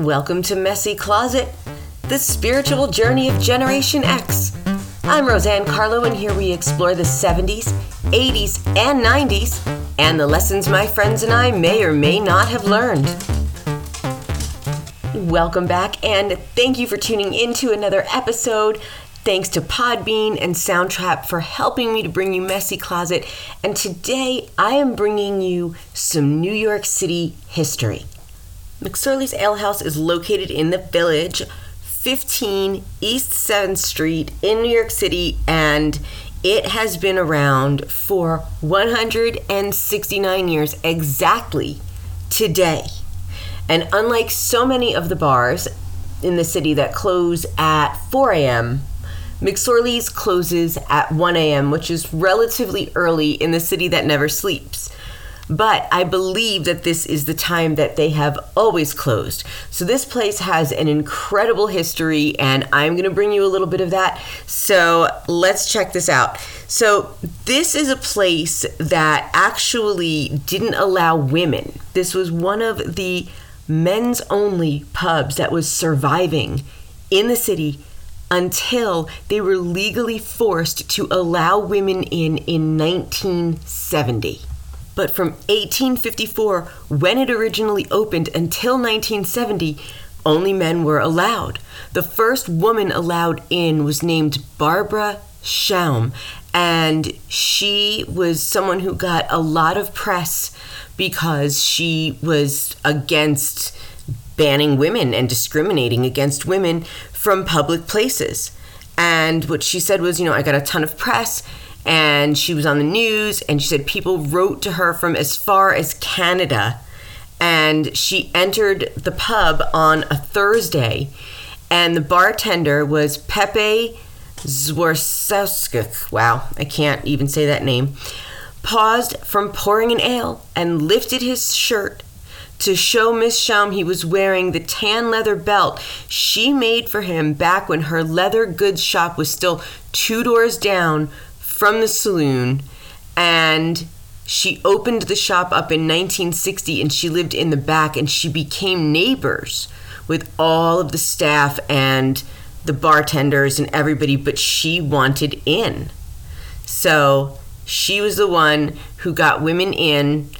Welcome to Messy Closet, the spiritual journey of Generation X. I'm Roseanne Carlo, and here we explore the 70s, 80s, and 90s, and the lessons my friends and I may or may not have learned. Welcome back, and thank you for tuning in to another episode. Thanks to Podbean and Soundtrap for helping me to bring you Messy Closet, and today I am bringing you some New York City history. McSorley's Ale House is located in the Village, 15 East 7th Street in New York City, and it has been around for 169 years exactly today. And unlike so many of the bars in the city that close at 4 a.m., McSorley's closes at 1 a.m., which is relatively early in the city that never sleeps. But I believe that this is the time that they have always closed. So this place has an incredible history, and I'm going to bring you a little bit of that. So let's check this out. So this is a place that actually didn't allow women. This was one of the men's only pubs that was surviving in the city until they were legally forced to allow women in 1970. But from 1854, when it originally opened, until 1970, only men were allowed. The first woman allowed in was named Barbara Schaum, and she was someone who got a lot of press because she was against banning women and discriminating against women from public places. And what she said was, I got a ton of press. And she was on the news, and she said people wrote to her from as far as Canada. And she entered the pub on a Thursday, and the bartender was Pepe Zworsowsky. Wow, I can't even say that name. Paused from pouring an ale and lifted his shirt to show Miss Schaum he was wearing the tan leather belt she made for him back when her leather goods shop was still two doors down from the saloon, and she opened the shop up in 1960, and she lived in the back, and she became neighbors with all of the staff and the bartenders and everybody, but she wanted in. So she was the one who got women in,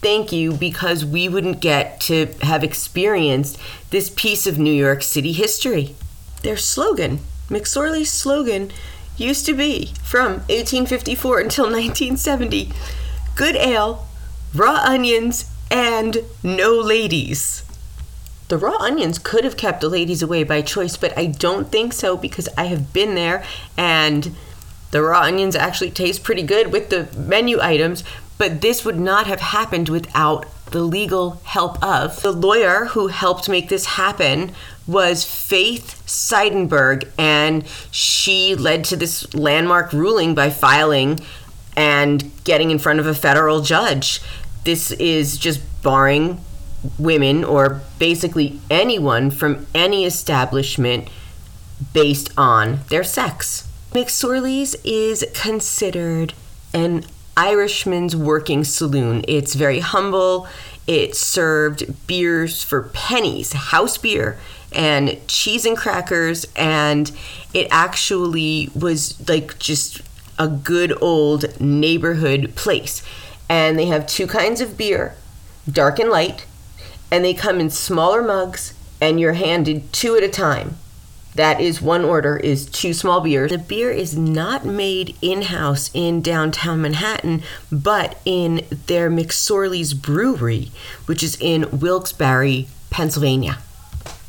thank you, because we wouldn't get to have experienced this piece of New York City history. Their slogan, McSorley's slogan, used to be, from 1854 until 1970, good ale, raw onions, and no ladies. The raw onions could have kept the ladies away by choice, but I don't think so, because I have been there, and the raw onions actually taste pretty good with the menu items, but this would not have happened without the legal help of. The lawyer who helped make this happen was Faith Seidenberg, and she led to this landmark ruling by filing and getting in front of a federal judge. This is just barring women, or basically anyone, from any establishment based on their sex. McSorley's is considered an Irishman's working saloon. It's very humble. It served beers for pennies, house beer, and cheese and crackers, and it actually was like just a good old neighborhood place. And they have two kinds of beer, dark and light, and they come in smaller mugs, and you're handed two at a time. That is one order, is two small beers. The beer is not made in-house in downtown Manhattan, but in their McSorley's brewery, which is in Wilkes-Barre, Pennsylvania.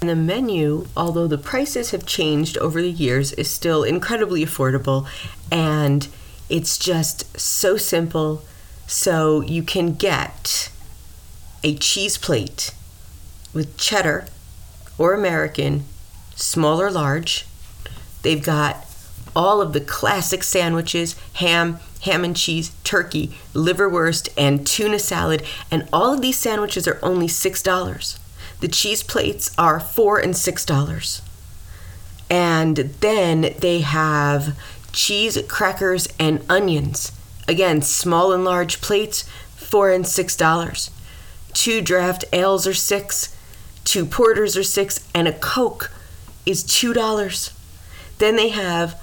And the menu, although the prices have changed over the years, is still incredibly affordable, and it's just so simple. So you can get a cheese plate with cheddar or American, small or large. They've got all of the classic sandwiches, ham and cheese, turkey, liverwurst, and tuna salad, and all of these sandwiches are only $6. The cheese plates are $4 and $6. And then they have cheese, crackers, and onions. Again, small and large plates, $4 and $6. Two draft ales are $6. Two porters are $6, and a Coke is $2. Then they have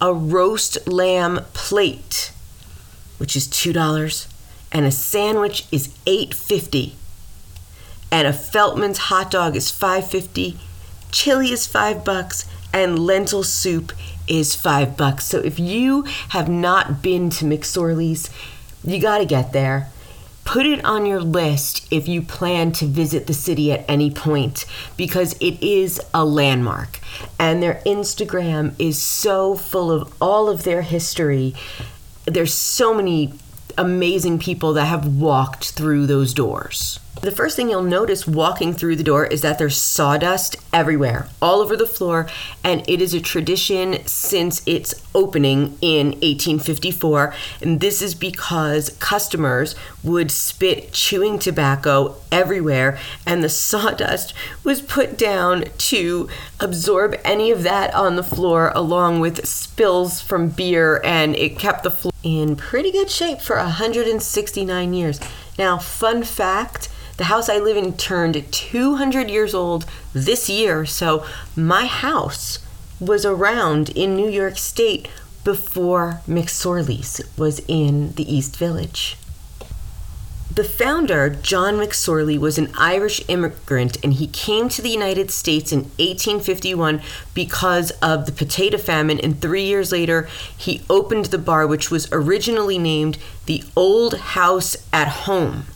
a roast lamb plate, which is $2, and a sandwich is $8.50, and a Feltman's hot dog is $5.50, chili is $5, and lentil soup is $5. So if you have not been to McSorley's, you got to get there. Put it on your list if you plan to visit the city at any point, because it is a landmark. And their Instagram is so full of all of their history. There's so many amazing people that have walked through those doors. The first thing you'll notice walking through the door is that there's sawdust everywhere, all over the floor, and it is a tradition since its opening in 1854, and this is because customers would spit chewing tobacco everywhere, and the sawdust was put down to absorb any of that on the floor, along with spills from beer, and it kept the floor in pretty good shape for 169 years. Now, fun fact, the house I live in turned 200 years old this year, so my house was around in New York State before McSorley's was in the East Village. The founder, John McSorley, was an Irish immigrant, and he came to the United States in 1851 because of the potato famine, and 3 years later, he opened the bar, which was originally named the Old House at Home.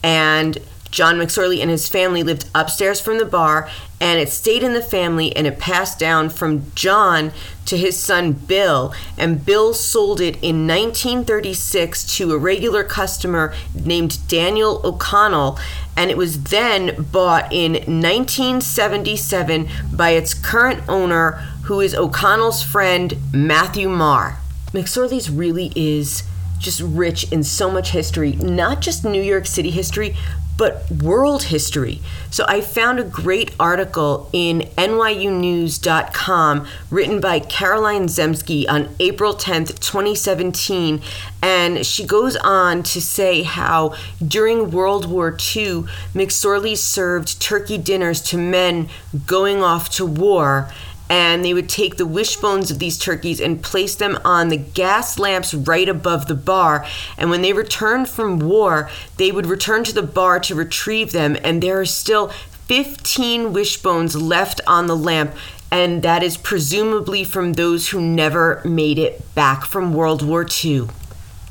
And John McSorley and his family lived upstairs from the bar, and it stayed in the family, and it passed down from John to his son Bill, and Bill sold it in 1936 to a regular customer named Daniel O'Connell, and it was then bought in 1977 by its current owner, who is O'Connell's friend Matthew Marr. McSorley's really is just rich in so much history, not just New York City history, but world history. So I found a great article in nyunews.com written by Caroline Zemsky on April 10th, 2017. And she goes on to say how during World War II, McSorley served turkey dinners to men going off to war. And they would take the wishbones of these turkeys and place them on the gas lamps right above the bar. And when they returned from war, they would return to the bar to retrieve them. And there are still 15 wishbones left on the lamp. And that is presumably from those who never made it back from World War II.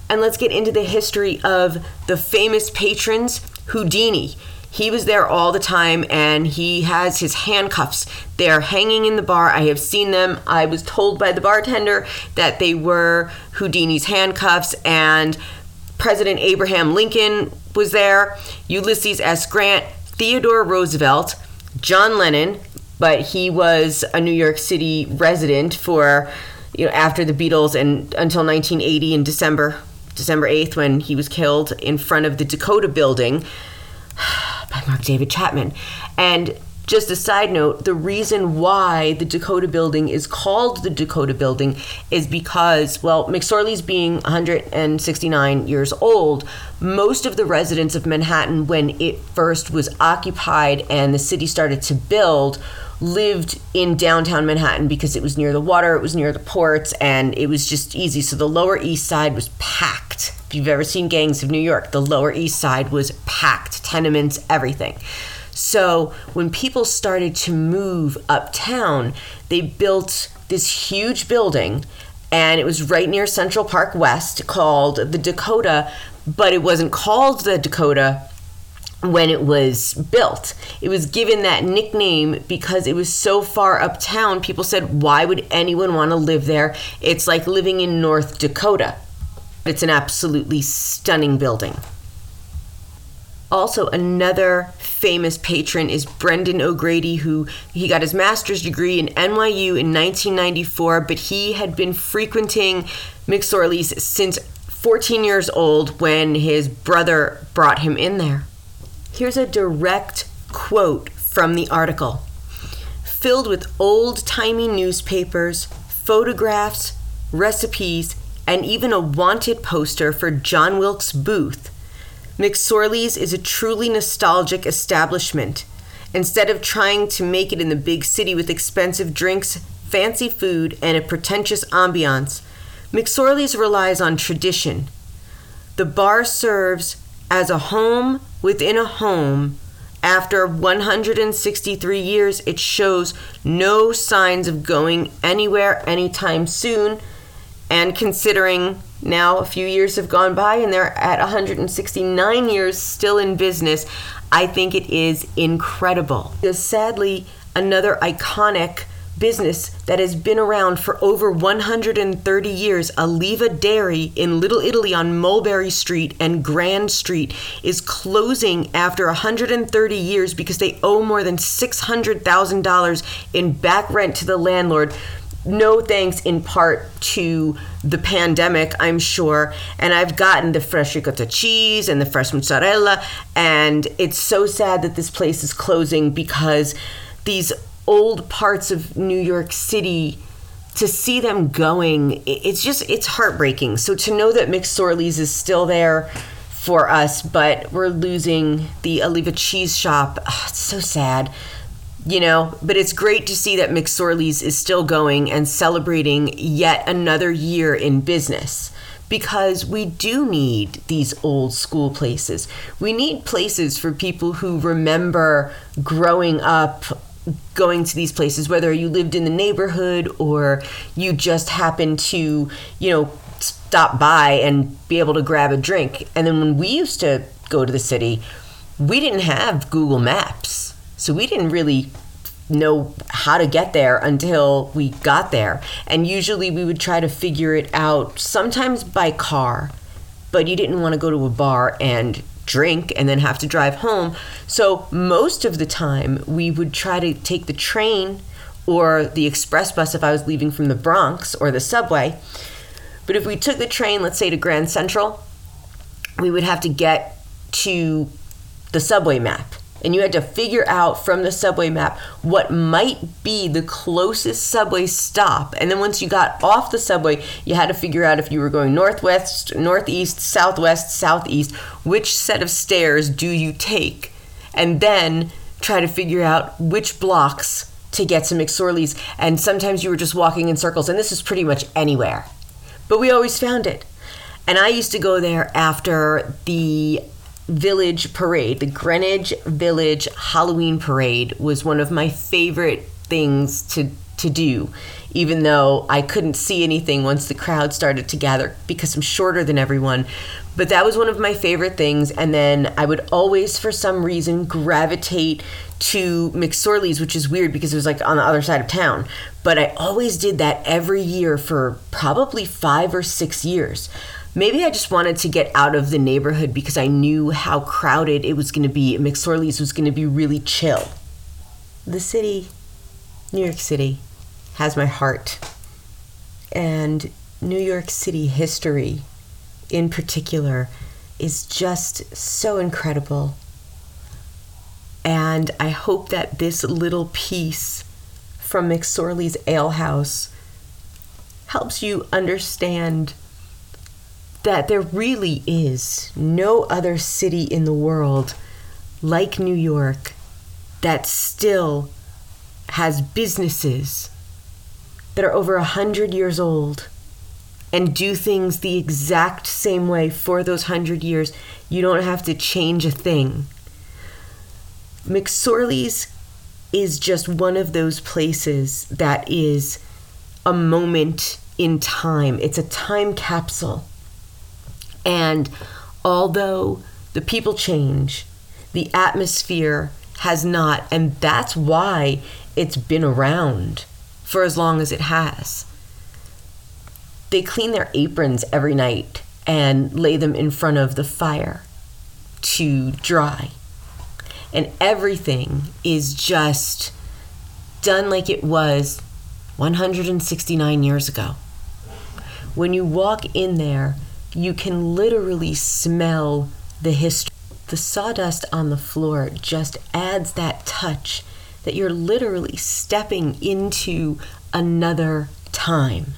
And let's get into the history of the famous patrons, Houdini. He was there all the time, and he has his handcuffs. They're hanging in the bar. I have seen them. I was told by the bartender that they were Houdini's handcuffs, and President Abraham Lincoln was there, Ulysses S. Grant, Theodore Roosevelt, John Lennon, but he was a New York City resident for, after the Beatles and until 1980 in December 8th, when he was killed in front of the Dakota building by Mark David Chapman. And just a side note, the reason why the Dakota building is called the Dakota building is because, McSorley's being 169 years old, most of the residents of Manhattan, when it first was occupied and the city started to build, lived in downtown Manhattan because it was near the water, it was near the ports, and it was just easy. So the Lower East Side was packed. If you've ever seen Gangs of New York, the Lower East Side was packed, tenements, everything. So when people started to move uptown, they built this huge building, and it was right near Central Park West, called the Dakota, but it wasn't called the Dakota when it was built. It was given that nickname because it was so far uptown, people said, why would anyone want to live there? It's like living in North Dakota. It's an absolutely stunning building. Also, another famous patron is Brendan O'Grady, who he got his master's degree in NYU in 1994, but he had been frequenting McSorley's since 14 years old when his brother brought him in there. Here's a direct quote from the article. Filled with old-timey newspapers, photographs, recipes, and even a wanted poster for John Wilkes Booth, McSorley's is a truly nostalgic establishment, Instead of trying to make it in the big city with expensive drinks, fancy food, and a pretentious ambiance, McSorley's relies on tradition. The bar serves as a home within a home. After 163 years, it shows no signs of going anywhere anytime soon. And considering now a few years have gone by and they're at 169 years still in business, I think it is incredible. There's sadly another iconic business that has been around for over 130 years, Aliva Dairy in Little Italy on Mulberry Street and Grand Street, is closing after 130 years because they owe more than $600,000 in back rent to the landlord. No thanks, in part to the pandemic, I'm sure. And I've gotten the fresh ricotta cheese and the fresh mozzarella, and it's so sad that this place is closing because these old parts of New York City, to see them going, it's heartbreaking. So to know that McSorley's is still there for us, but we're losing the Aliva cheese shop, it's so sad. You know, but it's great to see that McSorley's is still going and celebrating yet another year in business, because we do need these old school places. We need places for people who remember growing up going to these places, whether you lived in the neighborhood or you just happened to, you know, stop by and be able to grab a drink. And then when we used to go to the city, we didn't have Google Maps. So we didn't really know how to get there until we got there. And usually we would try to figure it out, sometimes by car, but you didn't want to go to a bar and drink and then have to drive home. So most of the time we would try to take the train or the express bus if I was leaving from the Bronx, or the subway. But if we took the train, let's say to Grand Central, we would have to get to the subway map. And you had to figure out from the subway map what might be the closest subway stop. And then once you got off the subway, you had to figure out if you were going northwest, northeast, southwest, southeast, which set of stairs do you take? And then try to figure out which blocks to get to McSorley's. And sometimes you were just walking in circles, and this is pretty much anywhere. But we always found it. And I used to go there after the Village Parade. The Greenwich Village Halloween Parade was one of my favorite things to do, even though I couldn't see anything once the crowd started to gather because I'm shorter than everyone. But that was one of my favorite things. And then I would always, for some reason, gravitate to McSorley's, which is weird because it was like on the other side of town. But I always did that every year for probably 5 or 6 years. Maybe I just wanted to get out of the neighborhood because I knew how crowded it was going to be. McSorley's was going to be really chill. The city, New York City, has my heart. And New York City history, in particular, is just so incredible. And I hope that this little piece from McSorley's Ale House helps you understand that there really is no other city in the world like New York that still has businesses that are over 100 years old and do things the exact same way for those 100 years. You don't have to change a thing. McSorley's is just one of those places that is a moment in time. It's a time capsule. And although the people change, the atmosphere has not. And that's why it's been around for as long as it has. They clean their aprons every night and lay them in front of the fire to dry. And everything is just done like it was 169 years ago. When you walk in there, you can literally smell the history. The sawdust on the floor just adds that touch that you're literally stepping into another time.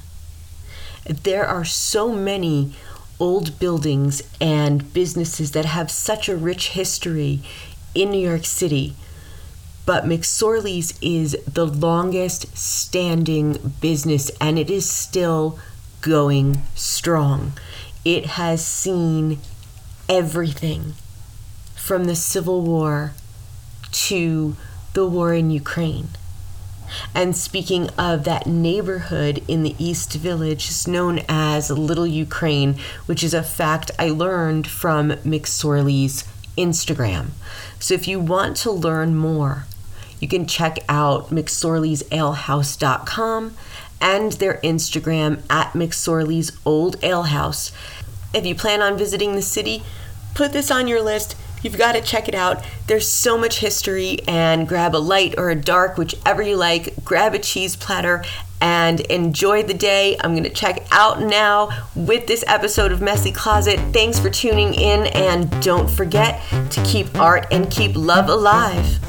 There are so many old buildings and businesses that have such a rich history in New York City, but McSorley's is the longest standing business, and it is still going strong. It has seen everything from the Civil War to the war in Ukraine. And speaking of that neighborhood in the East Village, is known as Little Ukraine, which is a fact I learned from McSorley's Instagram. So if you want to learn more, you can check out McSorley'sAleHouse.com and their Instagram at McSorley's Old Ale House. If you plan on visiting the city, put this on your list. You've got to check it out. There's so much history, and grab a light or a dark, whichever you like. Grab a cheese platter and enjoy the day. I'm going to check out now with this episode of Messy Closet. Thanks for tuning in, and don't forget to keep art and keep love alive.